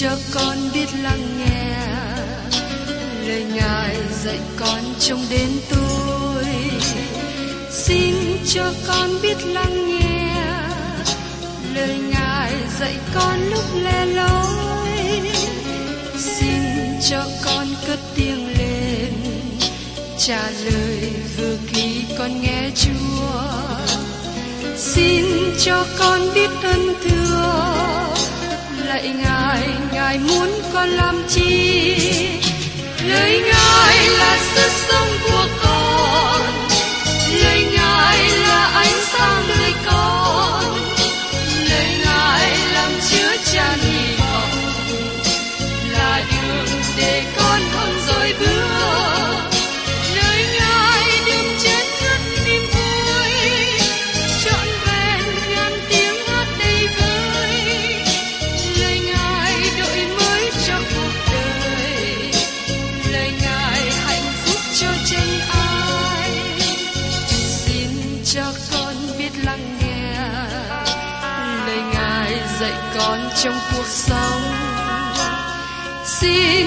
cho con biết lắng nghe lời Ngài dạy con trong đến tôi. Xin cho con biết lắng nghe lời Ngài dạy con lúc lẻ loi. Xin cho con cất tiếng lên, trả lời vừa khi con nghe Chúa. Xin cho con biết ơn thưa lạy Ngài, Ngài muốn con làm chi? Lời Ngài là sức sống của con, lời Ngài là ánh sáng nơi con, lời Ngài làm chứa tràn hy vọng, là đường để con không rối bước. Lời Ngài đêm chết ngất niềm vui, trọn vẹn ngàn tiếng hát đầy vơi. Lời Ngài đổi mới cho cuộc đời, lời Ngài hạnh phúc cho chân ai. Xin cho con biết lắng nghe lời Ngài dạy con trong cuộc sống. Xin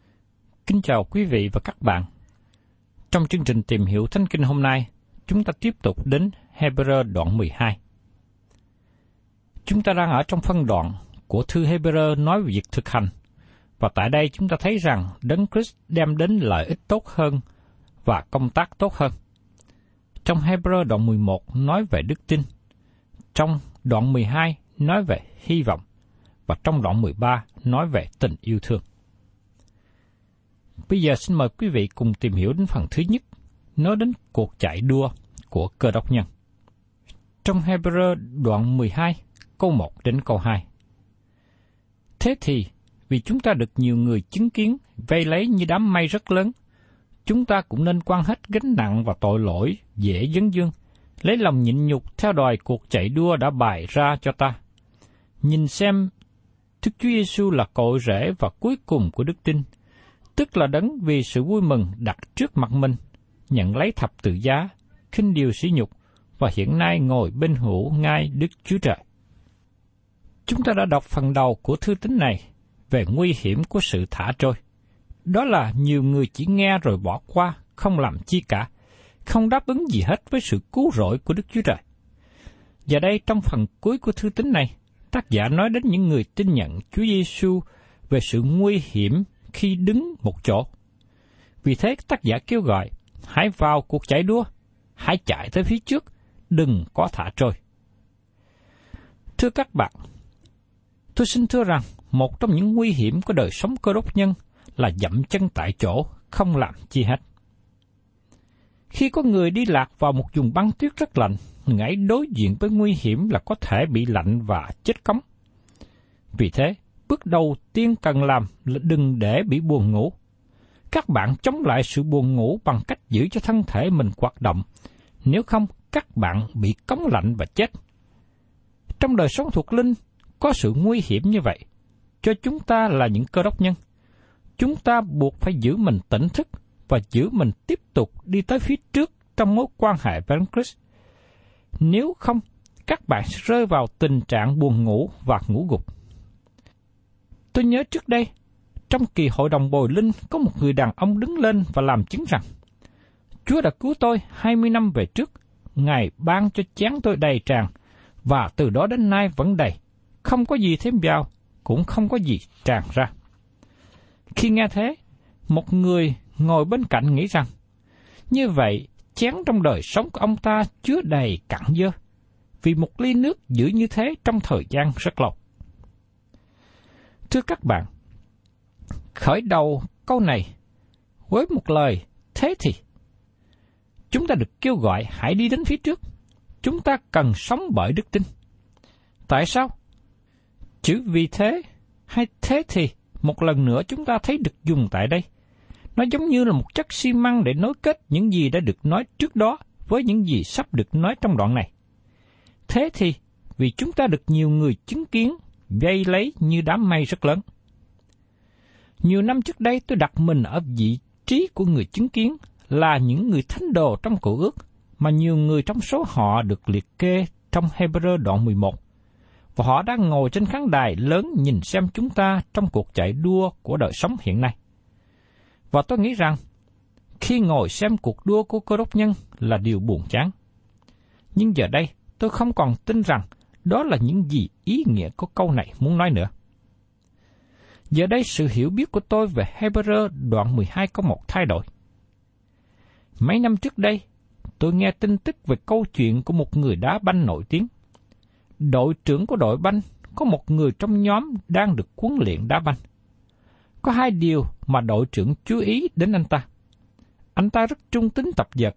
Kính chào quý vị và các bạn. Trong chương trình Tìm Hiểu Thánh Kinh hôm nay, chúng ta tiếp tục đến Hê-bơ-rơ đoạn 12. Chúng ta đang ở trong phân đoạn của thư Hê-bơ-rơ nói về việc thực hành, và tại đây chúng ta thấy rằng Đấng Christ đem đến lợi ích tốt hơn và công tác tốt hơn. Trong Hê-bơ-rơ đoạn 11 nói về đức tin, trong đoạn 12 nói về hy vọng, và trong đoạn 13 nói về tình yêu thương. Bây giờ xin mời quý vị cùng tìm hiểu đến phần thứ nhất, nói đến cuộc chạy đua của Cơ Đốc nhân. Trong Hê-bơ-rơ đoạn 12, câu 1 đến câu 2. Thế thì, vì chúng ta được nhiều người chứng kiến vây lấy như đám mây rất lớn, chúng ta cũng nên quăng hết gánh nặng và tội lỗi dễ dấn dương, lấy lòng nhịn nhục theo đòi cuộc chạy đua đã bày ra cho ta. Nhìn xem, Đức Chúa Giê-xu là cội rễ và cuối cùng của đức tin, tức là Đấng vì sự vui mừng đặt trước mặt mình, nhận lấy thập tự giá, khinh điều sỉ nhục, và hiện nay ngồi bên hữu ngai Đức Chúa Trời. Chúng ta đã đọc phần đầu của thư tín này về nguy hiểm của sự thả trôi. Đó là nhiều người chỉ nghe rồi bỏ qua, không làm chi cả, không đáp ứng gì hết với sự cứu rỗi của Đức Chúa Trời. Và đây, trong phần cuối của thư tín này, tác giả nói đến những người tin nhận Chúa Giê-xu về sự nguy hiểm khi đứng một chỗ. Vì thế tác giả kêu gọi, hãy vào cuộc chạy đua, hãy chạy tới phía trước, đừng có thả trôi. Thưa các bạn, tôi xin thưa rằng một trong những nguy hiểm của đời sống Cơ Đốc nhân là dậm chân tại chỗ, không làm chi hết. Khi có người đi lạc vào một vùng băng tuyết rất lạnh, người ấy đối diện với nguy hiểm là có thể bị lạnh và chết cóng. Vì thế, bước đầu tiên cần làm là đừng để bị buồn ngủ. Các bạn chống lại sự buồn ngủ bằng cách giữ cho thân thể mình hoạt động, nếu không các bạn bị cống lạnh và chết. Trong đời sống thuộc linh, có sự nguy hiểm như vậy. Cho chúng ta là những Cơ Đốc nhân, chúng ta buộc phải giữ mình tỉnh thức và giữ mình tiếp tục đi tới phía trước trong mối quan hệ với Christ. Nếu không, các bạn sẽ rơi vào tình trạng buồn ngủ và ngủ gục. Tôi nhớ trước đây, trong kỳ hội đồng Bồi Linh, có một người đàn ông đứng lên và làm chứng rằng, Chúa đã cứu tôi 20 năm về trước, Ngài ban cho chén tôi đầy tràn, và từ đó đến nay vẫn đầy, không có gì thêm vào, cũng không có gì tràn ra. Khi nghe thế, một người ngồi bên cạnh nghĩ rằng, như vậy chén trong đời sống của ông ta chứa đầy cặn dơ, vì một ly nước giữ như thế trong thời gian rất lâu. Thưa các bạn, khởi đầu câu này với một lời thế thì, chúng ta được kêu gọi hãy đi đến phía trước. Chúng ta cần sống bởi đức tin. Tại sao? Chữ vì thế hay thế thì một lần nữa chúng ta thấy được dùng tại đây. Nó giống như là một chất xi măng để nối kết những gì đã được nói trước đó với những gì sắp được nói trong đoạn này. Thế thì, vì chúng ta được nhiều người chứng kiến vây lấy như đám mây rất lớn. Nhiều năm trước đây tôi đặt mình ở vị trí của người chứng kiến là những người thánh đồ trong Cựu Ước mà nhiều người trong số họ được liệt kê trong Hê-bơ-rơ đoạn 11. Và họ đang ngồi trên khán đài lớn nhìn xem chúng ta trong cuộc chạy đua của đời sống hiện nay. Và tôi nghĩ rằng, khi ngồi xem cuộc đua của cơ đốc nhân là điều buồn chán. Nhưng giờ đây, tôi không còn tin rằng đó là những gì ý nghĩa của câu này muốn nói nữa. Giờ đây sự hiểu biết của tôi về Hê-bơ-rơ đoạn 12 có một thay đổi. Mấy năm trước đây, tôi nghe tin tức về câu chuyện của một người đá banh nổi tiếng. Đội trưởng của đội banh có một người trong nhóm đang được huấn luyện đá banh. Có hai điều mà đội trưởng chú ý đến anh ta. Anh ta rất trung tính tập dượt.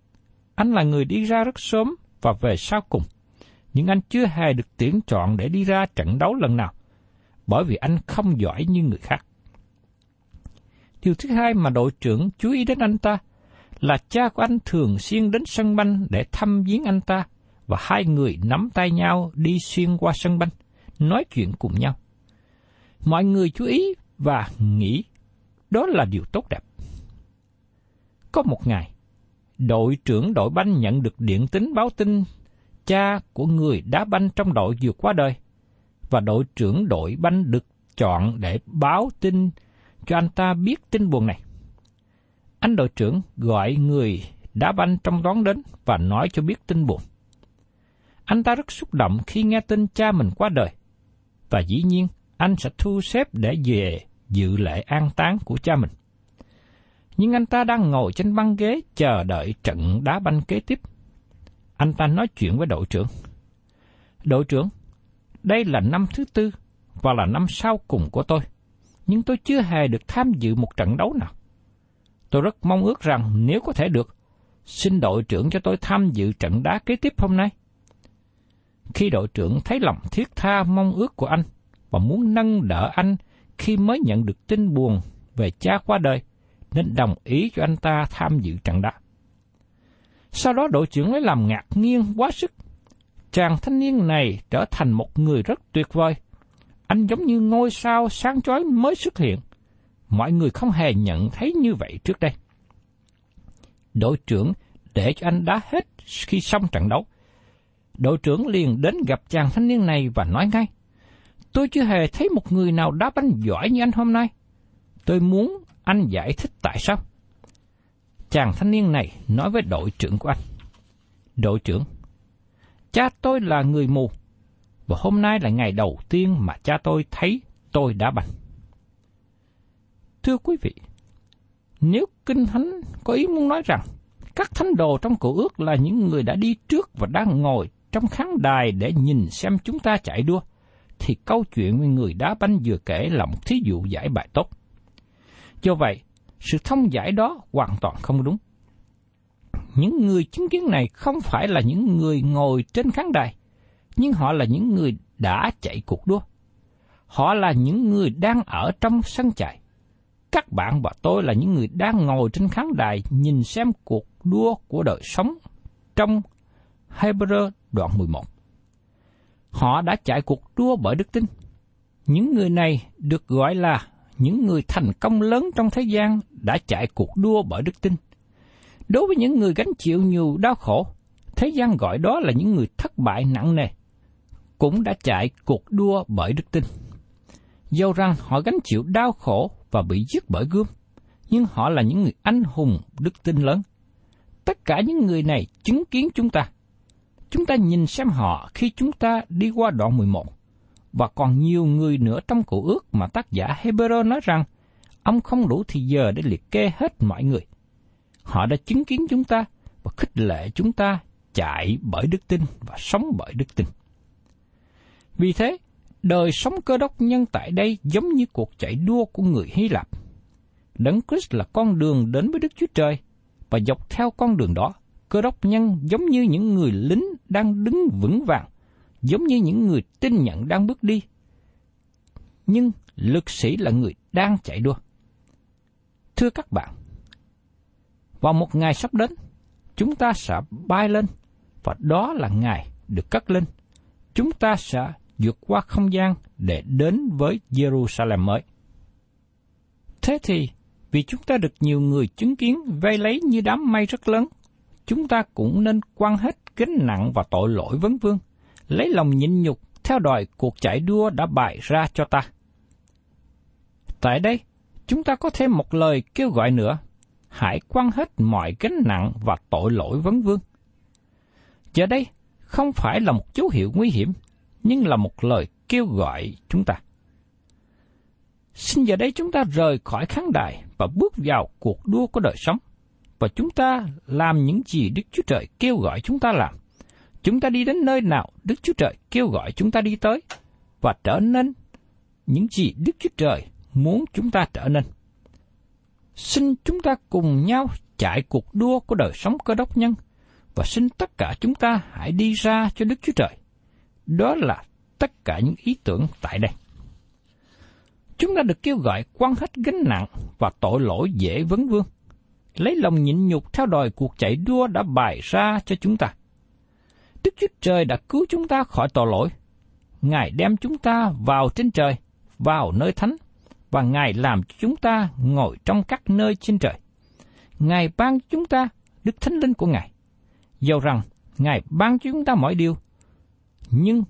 Anh là người đi ra rất sớm và về sau cùng. Nhưng anh chưa hề được tuyển chọn để đi ra trận đấu lần nào, bởi vì anh không giỏi như người khác. Điều thứ hai mà đội trưởng chú ý đến anh ta là cha của anh thường xuyên đến sân banh để thăm viếng anh ta, và hai người nắm tay nhau đi xuyên qua sân banh, nói chuyện cùng nhau. Mọi người chú ý và nghĩ đó là điều tốt đẹp. Có một ngày, đội trưởng đội banh nhận được điện tín báo tin cha của người đá banh trong đội vừa qua đời, và đội trưởng đội banh được chọn để báo tin cho anh ta biết tin buồn này. Anh đội trưởng gọi người đá banh trong đón đến và nói cho biết tin buồn. Anh ta rất xúc động khi nghe tin cha mình qua đời, và dĩ nhiên anh sẽ thu xếp để về dự lễ an táng của cha mình. Nhưng anh ta đang ngồi trên băng ghế chờ đợi trận đá banh kế tiếp. Anh ta nói chuyện với đội trưởng. Đội trưởng, đây là năm thứ tư và là năm sau cùng của tôi, nhưng tôi chưa hề được tham dự một trận đấu nào. Tôi rất mong ước rằng nếu có thể được, xin đội trưởng cho tôi tham dự trận đá kế tiếp hôm nay. Khi đội trưởng thấy lòng thiết tha mong ước của anh và muốn nâng đỡ anh khi mới nhận được tin buồn về cha qua đời, nên đồng ý cho anh ta tham dự trận đá. Sau đó đội trưởng lấy làm ngạc nhiên quá sức. Chàng thanh niên này trở thành một người rất tuyệt vời. Anh giống như ngôi sao sáng chói mới xuất hiện. Mọi người không hề nhận thấy như vậy trước đây. Đội trưởng để cho anh đá hết khi xong trận đấu. Đội trưởng liền đến gặp chàng thanh niên này và nói ngay, tôi chưa hề thấy một người nào đá banh giỏi như anh hôm nay. Tôi muốn anh giải thích tại sao. Chàng thanh niên này nói với đội trưởng của anh, đội trưởng, cha tôi là người mù, và hôm nay là ngày đầu tiên mà cha tôi thấy tôi đá banh. Thưa quý vị, nếu Kinh Thánh có ý muốn nói rằng các thánh đồ trong Cựu Ước là những người đã đi trước và đang ngồi trong khán đài để nhìn xem chúng ta chạy đua, thì câu chuyện về người đá banh vừa kể là một thí dụ giải bài tốt. Do vậy, sự thông giải đó hoàn toàn không đúng. Những người chứng kiến này không phải là những người ngồi trên khán đài, nhưng họ là những người đã chạy cuộc đua. Họ là những người đang ở trong sân chạy. Các bạn và tôi là những người đang ngồi trên khán đài nhìn xem cuộc đua của đời sống trong Hê-bơ-rơ đoạn 11. Họ đã chạy cuộc đua bởi đức tin. Những người này được gọi là những người thành công lớn trong thế gian đã chạy cuộc đua bởi đức tin. Đối với những người gánh chịu nhiều đau khổ, thế gian gọi đó là những người thất bại nặng nề, cũng đã chạy cuộc đua bởi đức tin. Dẫu rằng họ gánh chịu đau khổ và bị giết bởi gươm, nhưng họ là những người anh hùng đức tin lớn. Tất cả những người này chứng kiến chúng ta. Chúng ta nhìn xem họ khi chúng ta đi qua đoạn 11, và còn nhiều người nữa trong Cựu Ước mà tác giả Hê-bơ-rơ nói rằng ông không đủ thì giờ để liệt kê hết mọi người. Họ đã chứng kiến chúng ta và khích lệ chúng ta chạy bởi đức tin và sống bởi đức tin. Vì thế, đời sống Cơ Đốc nhân tại đây giống như cuộc chạy đua của người Hy Lạp. Đấng Christ là con đường đến với Đức Chúa Trời, và dọc theo con đường đó, Cơ Đốc nhân giống như những người lính đang đứng vững vàng, giống như những người tin nhận đang bước đi. Nhưng lực sĩ là người đang chạy đua. Thưa các bạn, vào một ngày sắp đến, chúng ta sẽ bay lên, và đó là ngày được cất lên. Chúng ta sẽ vượt qua không gian để đến với Jerusalem mới. Thế thì, vì chúng ta được nhiều người chứng kiến vây lấy như đám mây rất lớn, chúng ta cũng nên quăng hết gánh nặng và tội lỗi vấn vương, lấy lòng nhịn nhục theo đòi cuộc chạy đua đã bày ra cho ta. Tại đây, chúng ta có thêm một lời kêu gọi nữa, hãy quăng hết mọi gánh nặng và tội lỗi vấn vương. Giờ đây, không phải là một dấu hiệu nguy hiểm, nhưng là một lời kêu gọi chúng ta. Xin giờ đây chúng ta rời khỏi khán đài và bước vào cuộc đua của đời sống, và chúng ta làm những gì Đức Chúa Trời kêu gọi chúng ta làm. Chúng ta đi đến nơi nào Đức Chúa Trời kêu gọi chúng ta đi tới, và trở nên những gì Đức Chúa Trời muốn chúng ta trở nên. Xin chúng ta cùng nhau chạy cuộc đua của đời sống Cơ Đốc nhân, và xin tất cả chúng ta hãy đi ra cho Đức Chúa Trời. Đó là tất cả những ý tưởng tại đây. Chúng ta được kêu gọi quăng hết gánh nặng và tội lỗi dễ vấn vương, lấy lòng nhịn nhục theo đòi cuộc chạy đua đã bày ra cho chúng ta. Đức Chúa Trời đã cứu chúng ta khỏi tội lỗi. Ngài đem chúng ta vào trên trời, vào nơi thánh, và Ngài làm cho chúng ta ngồi trong các nơi trên trời. Ngài ban cho chúng ta Đức Thánh Linh của Ngài. Dầu rằng Ngài ban cho chúng ta mọi điều, nhưng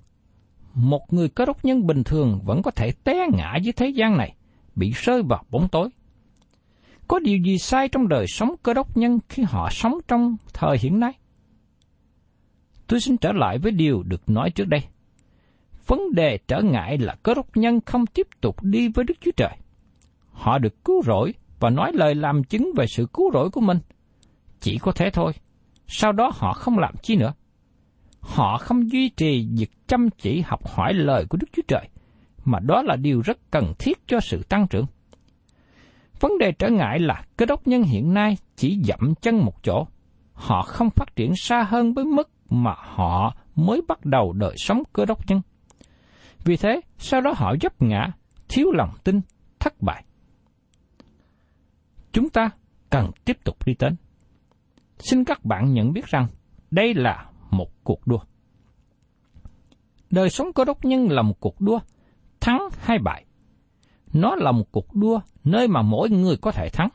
một người Cơ Đốc nhân bình thường vẫn có thể té ngã dưới thế gian này, bị rơi vào bóng tối. Có điều gì sai trong đời sống Cơ Đốc nhân khi họ sống trong thời hiện nay? Tôi xin trở lại với điều được nói trước đây. Vấn đề trở ngại là Cơ Đốc nhân không tiếp tục đi với Đức Chúa Trời. Họ được cứu rỗi và nói lời làm chứng về sự cứu rỗi của mình. Chỉ có thế thôi, sau đó họ không làm chi nữa. Họ không duy trì việc chăm chỉ học hỏi lời của Đức Chúa Trời, mà đó là điều rất cần thiết cho sự tăng trưởng. Vấn đề trở ngại là Cơ Đốc nhân hiện nay chỉ dậm chân một chỗ. Họ không phát triển xa hơn với mức mà họ mới bắt đầu đời sống Cơ Đốc nhân. Vì thế, sau đó họ vấp ngã, thiếu lòng tin, thất bại. Chúng ta cần tiếp tục đi đến. Xin các bạn nhận biết rằng đây là một cuộc đua. Đời sống Cơ Đốc nhân là một cuộc đua, thắng hay bại. Nó là một cuộc đua nơi mà mỗi người có thể thắng.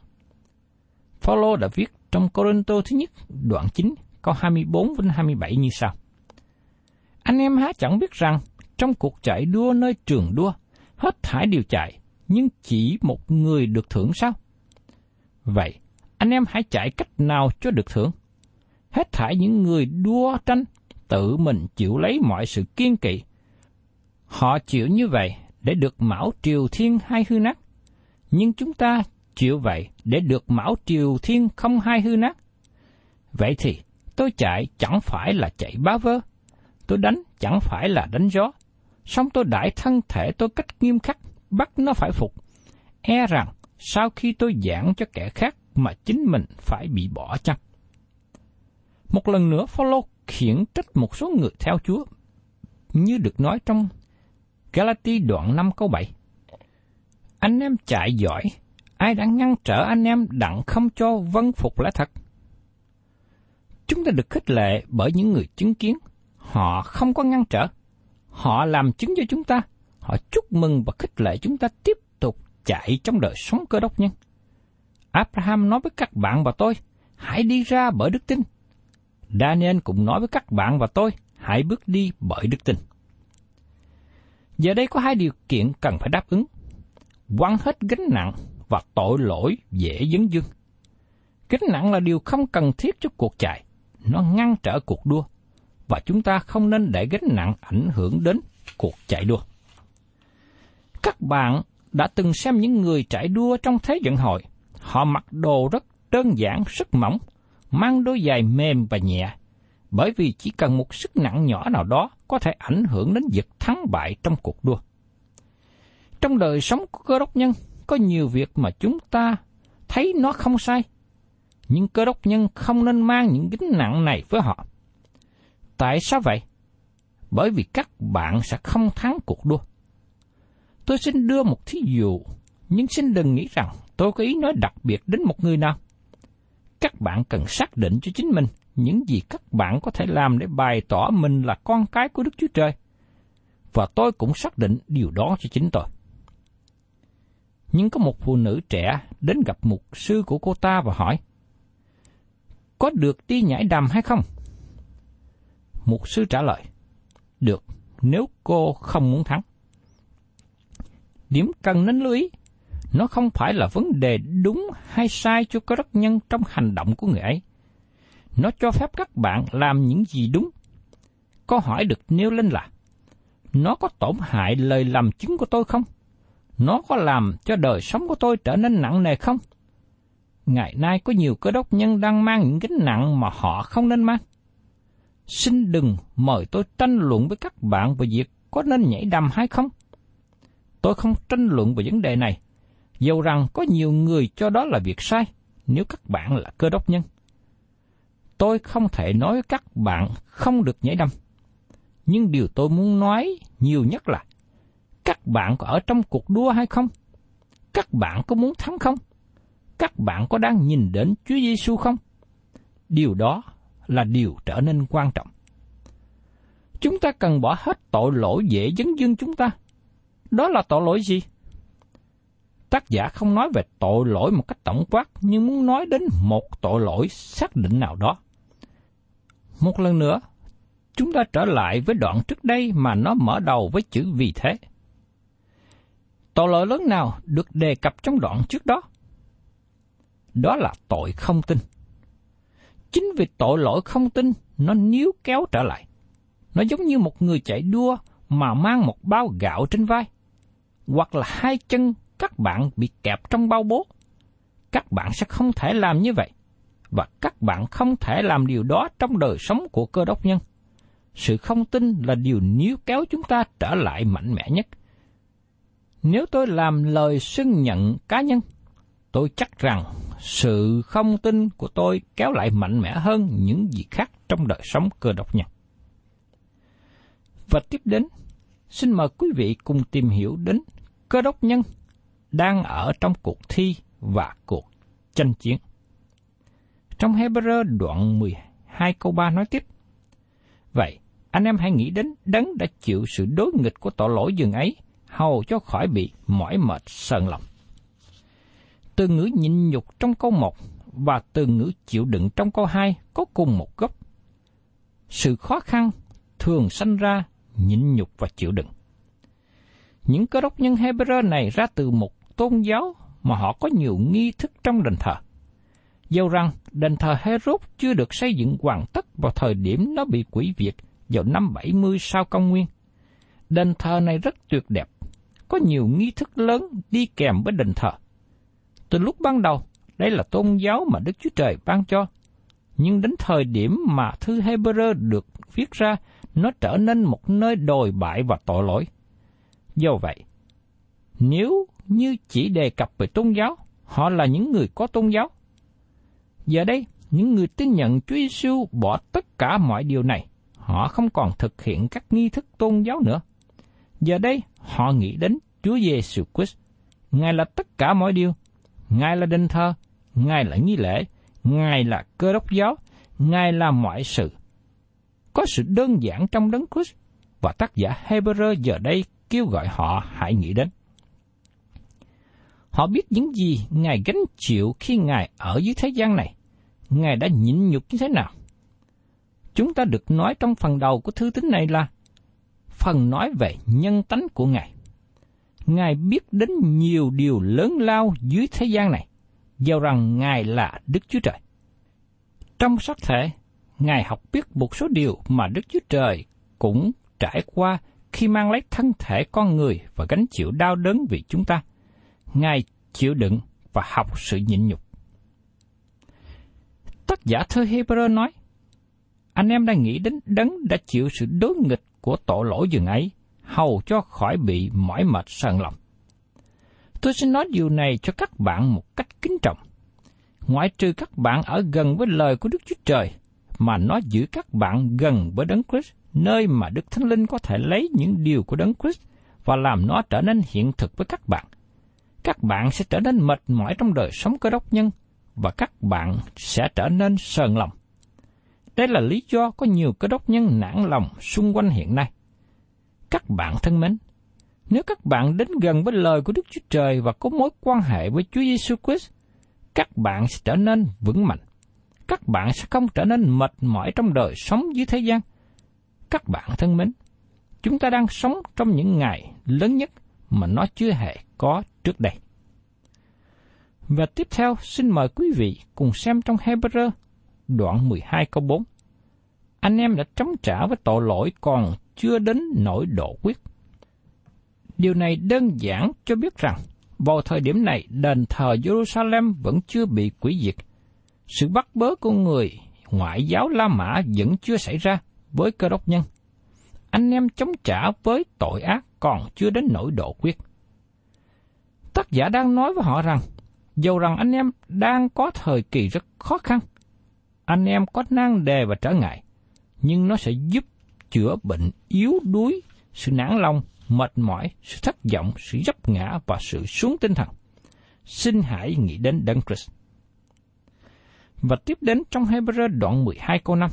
Phaolô đã viết trong Cô-rin-tô thứ nhất, đoạn 9, câu 24-27 như sau. Anh em há chẳng biết rằng, trong cuộc chạy đua nơi trường đua, hết thảy đều chạy, nhưng chỉ một người được thưởng sao? Vậy, anh em hãy chạy cách nào cho được thưởng? Hết thảy những người đua tranh, tự mình chịu lấy mọi sự kiêng kỵ. Họ chịu như vậy để được mão triều thiên hay hư nát, nhưng chúng ta chịu vậy để được mão triều thiên không hay hư nát. Vậy thì, tôi chạy chẳng phải là chạy bá vơ, tôi đánh chẳng phải là đánh gió, song tôi đãi thân thể tôi cách nghiêm khắc, bắt nó phải phục, e rằng sau khi tôi giảng cho kẻ khác mà chính mình phải bị bỏ chăng. Một lần nữa, Phaolô khiển trách một số người theo Chúa, như được nói trong Galatia đoạn 5 câu 7. Anh em chạy giỏi, ai đã ngăn trở anh em đặng không cho vâng phục lẽ thật? Chúng ta được khích lệ bởi những người chứng kiến, họ không có ngăn trở, họ làm chứng cho chúng ta, họ chúc mừng và khích lệ chúng ta tiếp tục chạy trong đời sống Cơ Đốc nhân. Abraham nói với các bạn và tôi, hãy đi ra bởi đức tin. Daniel cũng nói với các bạn và tôi, hãy bước đi bởi đức tin. Giờ đây có hai điều kiện cần phải đáp ứng: quăng hết gánh nặng và tội lỗi dễ dấn dương. Gánh nặng là điều không cần thiết cho cuộc chạy, nó ngăn trở cuộc đua, và chúng ta không nên để gánh nặng ảnh hưởng đến cuộc chạy đua. Các bạn đã từng xem những người chạy đua trong thế vận hội, họ mặc đồ rất đơn giản, rất mỏng, mang đôi giày mềm và nhẹ, bởi vì chỉ cần một sức nặng nhỏ nào đó có thể ảnh hưởng đến việc thắng bại trong cuộc đua. Trong đời sống của cơ đốc nhân, có nhiều việc mà chúng ta thấy nó không sai, nhưng cơ đốc nhân không nên mang những gánh nặng này với họ. Tại sao vậy? Bởi vì các bạn sẽ không thắng cuộc đua. Tôi xin đưa một thí dụ, nhưng xin đừng nghĩ rằng tôi có ý nói đặc biệt đến một người nào. Các bạn cần xác định cho chính mình những gì các bạn có thể làm để bày tỏ mình là con cái của Đức Chúa Trời. Và tôi cũng xác định điều đó cho chính tôi. Nhưng có một phụ nữ trẻ đến gặp mục sư của cô ta và hỏi, có được đi nhảy đầm hay không? Mục sư trả lời, được, nếu cô không muốn thắng. Điểm cần nên lưu ý, nó không phải là vấn đề đúng hay sai cho cơ đốc nhân trong hành động của người ấy. Nó cho phép các bạn làm những gì đúng. Câu hỏi được nêu lên là, nó có tổn hại lời làm chứng của tôi không? Nó có làm cho đời sống của tôi trở nên nặng nề không? Ngày nay có nhiều cơ đốc nhân đang mang những gánh nặng mà họ không nên mang. Xin đừng mời tôi tranh luận với các bạn về việc có nên nhảy đầm hay không. Tôi không tranh luận về vấn đề này, dầu rằng có nhiều người cho đó là việc sai nếu các bạn là cơ đốc nhân. Tôi không thể nói các bạn không được nhảy đầm, nhưng điều tôi muốn nói nhiều nhất là các bạn có ở trong cuộc đua hay không? Các bạn có muốn thắng không? Các bạn có đang nhìn đến Chúa Giê-xu không? Điều đó là điều trở nên quan trọng. Chúng ta cần bỏ hết tội lỗi dễ dấn dương chúng ta. Đó là tội lỗi gì? Tác giả không nói về tội lỗi một cách tổng quát, nhưng muốn nói đến một tội lỗi xác định nào đó. Một lần nữa, chúng ta trở lại với đoạn trước đây mà nó mở đầu với chữ vì thế. Tội lỗi lớn nào được đề cập trong đoạn trước đó? Đó là tội không tin. Chính vì tội lỗi không tin, nó níu kéo trở lại. Nó giống như một người chạy đua mà mang một bao gạo trên vai, hoặc là hai chân các bạn bị kẹp trong bao bố. Các bạn sẽ không thể làm như vậy, và các bạn không thể làm điều đó trong đời sống của cơ đốc nhân. Sự không tin là điều níu kéo chúng ta trở lại mạnh mẽ nhất. Nếu tôi làm lời xưng nhận cá nhân, tôi chắc rằng sự không tin của tôi kéo lại mạnh mẽ hơn những gì khác trong đời sống cơ đốc nhân. Và tiếp đến, xin mời quý vị cùng tìm hiểu đến cơ đốc nhân đang ở trong cuộc thi và cuộc tranh chiến. Trong Hê-bơ-rơ đoạn 12 câu 3 nói tiếp, vậy, anh em hãy nghĩ đến đấng đã chịu sự đối nghịch của tội lỗi dường ấy, hầu cho khỏi bị mỏi mệt sờn lòng. Từ ngữ nhịn nhục trong câu 1 và từ ngữ chịu đựng trong câu 2 có cùng một gốc. Sự khó khăn thường sanh ra nhịn nhục và chịu đựng. Những cơ đốc nhân Hê-bơ-rơ này ra từ một tôn giáo mà họ có nhiều nghi thức trong đền thờ. Dẫu rằng đền thờ Herod chưa được xây dựng hoàn tất vào thời điểm nó bị hủy diệt vào năm 70 sau công nguyên. Đền thờ này rất tuyệt đẹp, có nhiều nghi thức lớn đi kèm với đền thờ. Từ lúc ban đầu, đây là tôn giáo mà Đức Chúa Trời ban cho, nhưng đến thời điểm mà thư Hê-bơ-rơ được viết ra, nó trở nên một nơi đồi bại và tội lỗi. Do vậy, nếu như chỉ đề cập về tôn giáo, họ là những người có tôn giáo. Giờ đây, những người tin nhận Chúa Giê-xu bỏ tất cả mọi điều này, họ không còn thực hiện các nghi thức tôn giáo nữa. Giờ đây, họ nghĩ đến Chúa Giê-xu Christ. Ngài là tất cả mọi điều. Ngài là đền thờ, Ngài là nghi lễ, Ngài là cơ đốc giáo, Ngài là mọi sự. Có sự đơn giản trong Đấng Christ và tác giả Hê-bơ-rơ giờ đây kêu gọi họ hãy nghĩ đến. Họ biết những gì Ngài gánh chịu khi Ngài ở dưới thế gian này. Ngài đã nhịn nhục như thế nào? Chúng ta được nói trong phần đầu của thư tín này là phần nói về nhân tánh của Ngài. Ngài biết đến nhiều điều lớn lao dưới thế gian này, dầu rằng Ngài là Đức Chúa Trời. Trong xác thể, Ngài học biết một số điều mà Đức Chúa Trời cũng trải qua khi mang lấy thân thể con người và gánh chịu đau đớn vì chúng ta. Ngài chịu đựng và học sự nhịn nhục. tác giả thơ Hê-bơ-rơ nói, anh em đang nghĩ đến Đấng đã chịu sự đối nghịch của tội lỗi dường ấy, hầu cho khỏi bị mỏi mệt sờn lòng. Tôi xin nói điều này cho các bạn một cách kính trọng. Ngoại trừ các bạn ở gần với lời của Đức Chúa Trời, mà nó giữ các bạn gần với Đấng Christ, nơi mà Đức Thánh Linh có thể lấy những điều của Đấng Christ và làm nó trở nên hiện thực với các bạn. Các bạn sẽ trở nên mệt mỏi trong đời sống cơ đốc nhân, và các bạn sẽ trở nên sờn lòng. Đây là lý do có nhiều cơ đốc nhân nản lòng xung quanh hiện nay. Các bạn thân mến, nếu các bạn đến gần với lời của Đức Chúa Trời và có mối quan hệ với Chúa Giêsu Christ, các bạn sẽ trở nên vững mạnh. Các bạn sẽ không trở nên mệt mỏi trong đời sống dưới thế gian. Các bạn thân mến, chúng ta đang sống trong những ngày lớn nhất mà nó chưa hề có trước đây. Và tiếp theo, xin mời quý vị cùng xem trong Hê-bơ-rơ, đoạn 12 câu 4. Anh em đã chống trả với tội lỗi còn chưa đến nỗi độ quyết. Điều này đơn giản cho biết rằng, vào thời điểm này, đền thờ Jerusalem vẫn chưa bị hủy diệt. Sự bắt bớ của người ngoại giáo La Mã vẫn chưa xảy ra với cơ đốc nhân. Anh em chống trả với tội ác còn chưa đến nỗi độ quyết. Tác giả đang nói với họ rằng, dầu rằng anh em đang có thời kỳ rất khó khăn, anh em có nan đề và trở ngại, nhưng nó sẽ giúp chữa bệnh yếu đuối, sự nản lòng, mệt mỏi, sự thất vọng, sự dấp ngã và sự xuống tinh thần. Xin hãy nghĩ đến Đấng Christ. Và tiếp đến trong Hê-bơ-rơ đoạn 12 câu 5.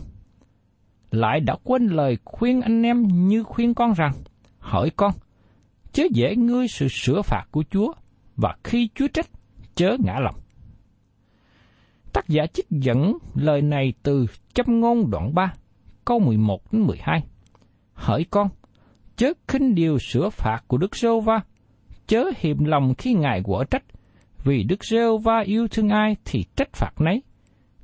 Lại đã quên lời khuyên anh em như khuyên con rằng, hỡi con, chớ dễ ngươi sự sửa phạt của Chúa, và khi Chúa trách, chớ ngã lòng. Tác giả trích dẫn lời này từ Châm Ngôn đoạn 3, câu 11 đến 12. Hỡi con, chớ khinh điều sửa phạt của Đức Giê-hô-va, chớ hiềm lòng khi Ngài quở trách, vì Đức Giê-hô-va yêu thương ai thì trách phạt nấy,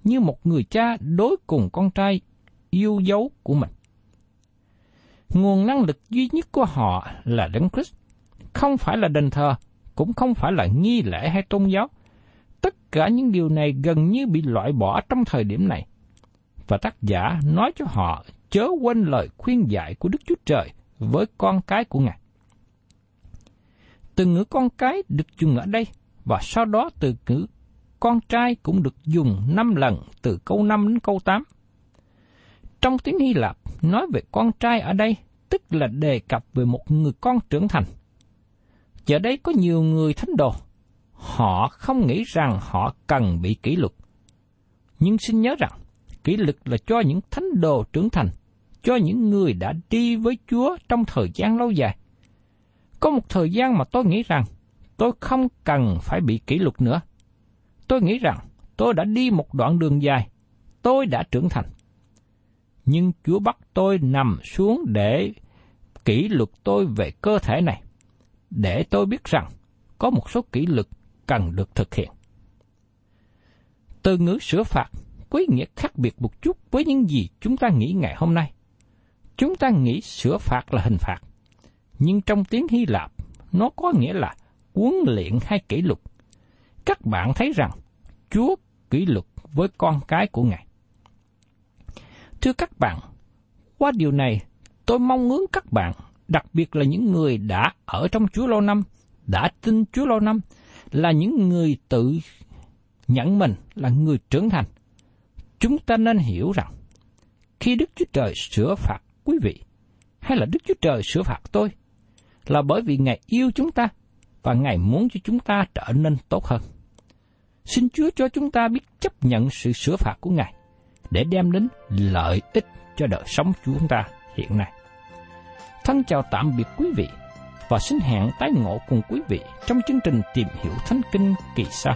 như một người cha đối cùng con trai yêu dấu của mình. Nguồn năng lực duy nhất của họ là Đấng Christ, không phải là đền thờ, cũng không phải là nghi lễ hay tôn giáo. Tất cả những điều này gần như bị loại bỏ trong thời điểm này. Và tác giả nói cho họ chớ quên lời khuyên dạy của Đức Chúa Trời với con cái của Ngài. Từ ngữ con cái được dùng ở đây, và sau đó từ ngữ con trai cũng được dùng 5 lần từ câu 5 đến câu 8. Trong tiếng Hy Lạp, nói về con trai ở đây, tức là đề cập về một người con trưởng thành. Giờ đây có nhiều người thánh đồ, họ không nghĩ rằng họ cần bị kỷ luật. Nhưng xin nhớ rằng, kỷ luật là cho những thánh đồ trưởng thành, cho những người đã đi với Chúa trong thời gian lâu dài. Có một thời gian mà tôi nghĩ rằng, tôi không cần phải bị kỷ luật nữa. Tôi nghĩ rằng, tôi đã đi một đoạn đường dài, tôi đã trưởng thành. Nhưng Chúa bắt tôi nằm xuống để kỷ luật tôi về cơ thể này, để tôi biết rằng có một số kỷ luật cần được thực hiện. Từ ngữ sửa phạt có ý nghĩa khác biệt một chút với những gì chúng ta nghĩ ngày hôm nay. Chúng ta nghĩ sửa phạt là hình phạt, nhưng trong tiếng Hy Lạp, nó có nghĩa là huấn luyện hay kỷ luật. Các bạn thấy rằng Chúa kỷ luật với con cái của Ngài. Thưa các bạn, qua điều này, tôi mong muốn các bạn, đặc biệt là những người đã ở trong Chúa lâu năm, đã tin Chúa lâu năm, là những người tự nhận mình là người trưởng thành. Chúng ta nên hiểu rằng, khi Đức Chúa Trời sửa phạt quý vị, hay là Đức Chúa Trời sửa phạt tôi, là bởi vì Ngài yêu chúng ta, và Ngài muốn cho chúng ta trở nên tốt hơn. Xin Chúa cho chúng ta biết chấp nhận sự sửa phạt của Ngài, để đem đến lợi ích cho đời sống chúng ta hiện nay. Thân chào tạm biệt quý vị, và xin hẹn tái ngộ cùng quý vị trong chương trình Tìm Hiểu Thánh Kinh kỳ sau.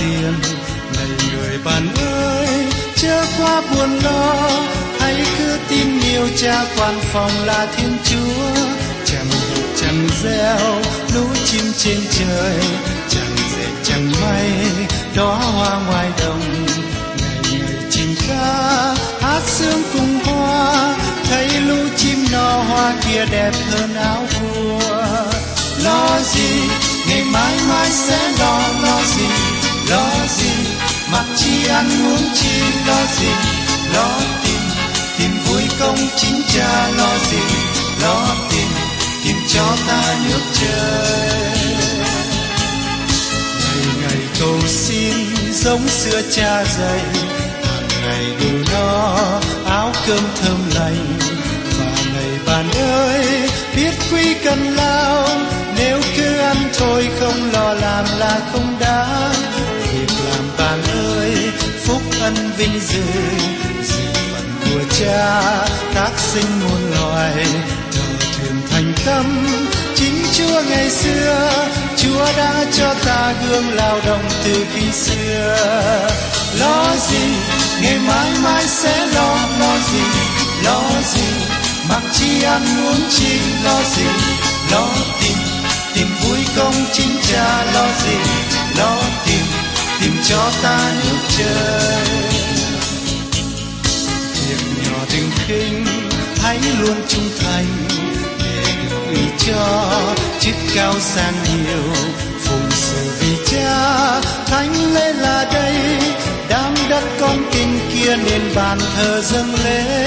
tiền. Này người bạn ơi, chớ quá buồn lo, hãy cứ tin yêu Cha quan phòng là Thiên Chúa. Chẳng việc chẳng gieo, lũ chim trên trời, chẳng dệt chẳng may, đó hoa ngoài đồng. Này người chim ca hát sướng cùng hoa, thấy lũ chim no hoa kia đẹp hơn áo vua. Lo gì ngày mãi mãi sẽ lo gì, lo gì mặc chi ăn uống chi, lo gì lo tìm vui công chính Cha, lo gì lo tìm cho ta nước trời. Ngày ngày cầu xin giống xưa Cha dạy, hàng ngày đủ no áo cơm thơm lành. Và này bạn ơi, biết quý cần lao, nếu cứ ăn thôi không lo làm là không đáng. Việc làm bạn ơi, phúc ân vinh dự, dự phần của Cha các sinh muôn loài. Thờ thường thành tâm chính Chúa ngày xưa, Chúa đã cho ta gương lao động từ khi xưa. Lo gì ngày mãi mãi sẽ lo gì, lo gì mặc chi ăn uống chi, lo gì lo tìm vui công chính Cha, lo gì lo tìm cho ta nước trời. Việc nhỏ đừng khinh, hãy luôn trung thành, để được ủy cho chức cao sang nhiều. Phụng sự vì Cha, thánh lễ là đây, đám đất con kinh kia nên bàn thờ dâng lễ.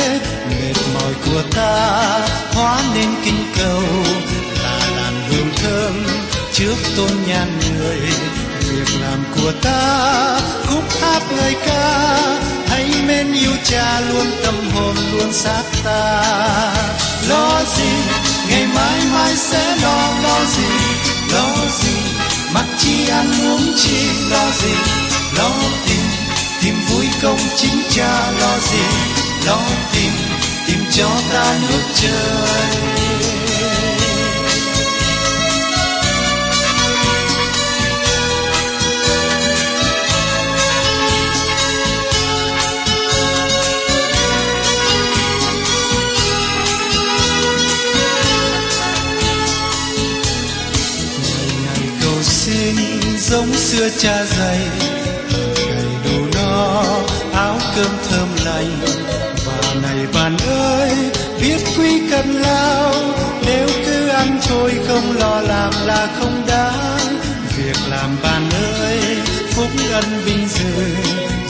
Mệt mỏi của ta hóa nên kinh cầu, hương thơm trước tôn nhan người. Việc làm của ta khúc hát lời ca, hãy mến yêu Cha luôn tâm hồn luôn xác ta. Lo gì ngày mãi mãi sẽ lo gì mặc chi ăn uống chi, lo gì lo tìm vui công chính Cha, lo gì lo tìm cho ta nước trời. Giống xưa Cha dạy, ngày đủ no áo cơm thơm lành. Và này bạn ơi, biết quý cần lao, nếu cứ ăn thôi không lo làm là không đáng. Việc làm bạn ơi, phúc ân vinh dự,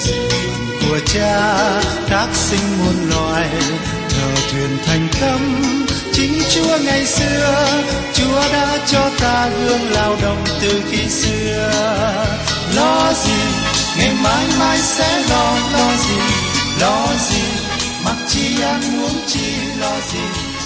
dự phần của Cha các sinh muôn loài. Thờ truyền thành tâm chính Chúa ngày xưa, Chúa đã cho ta gương lao động từ khi xưa. Lo gì ngày mãi mãi sẽ lo gì, lo gì mặc chi ăn uống chi, lo gì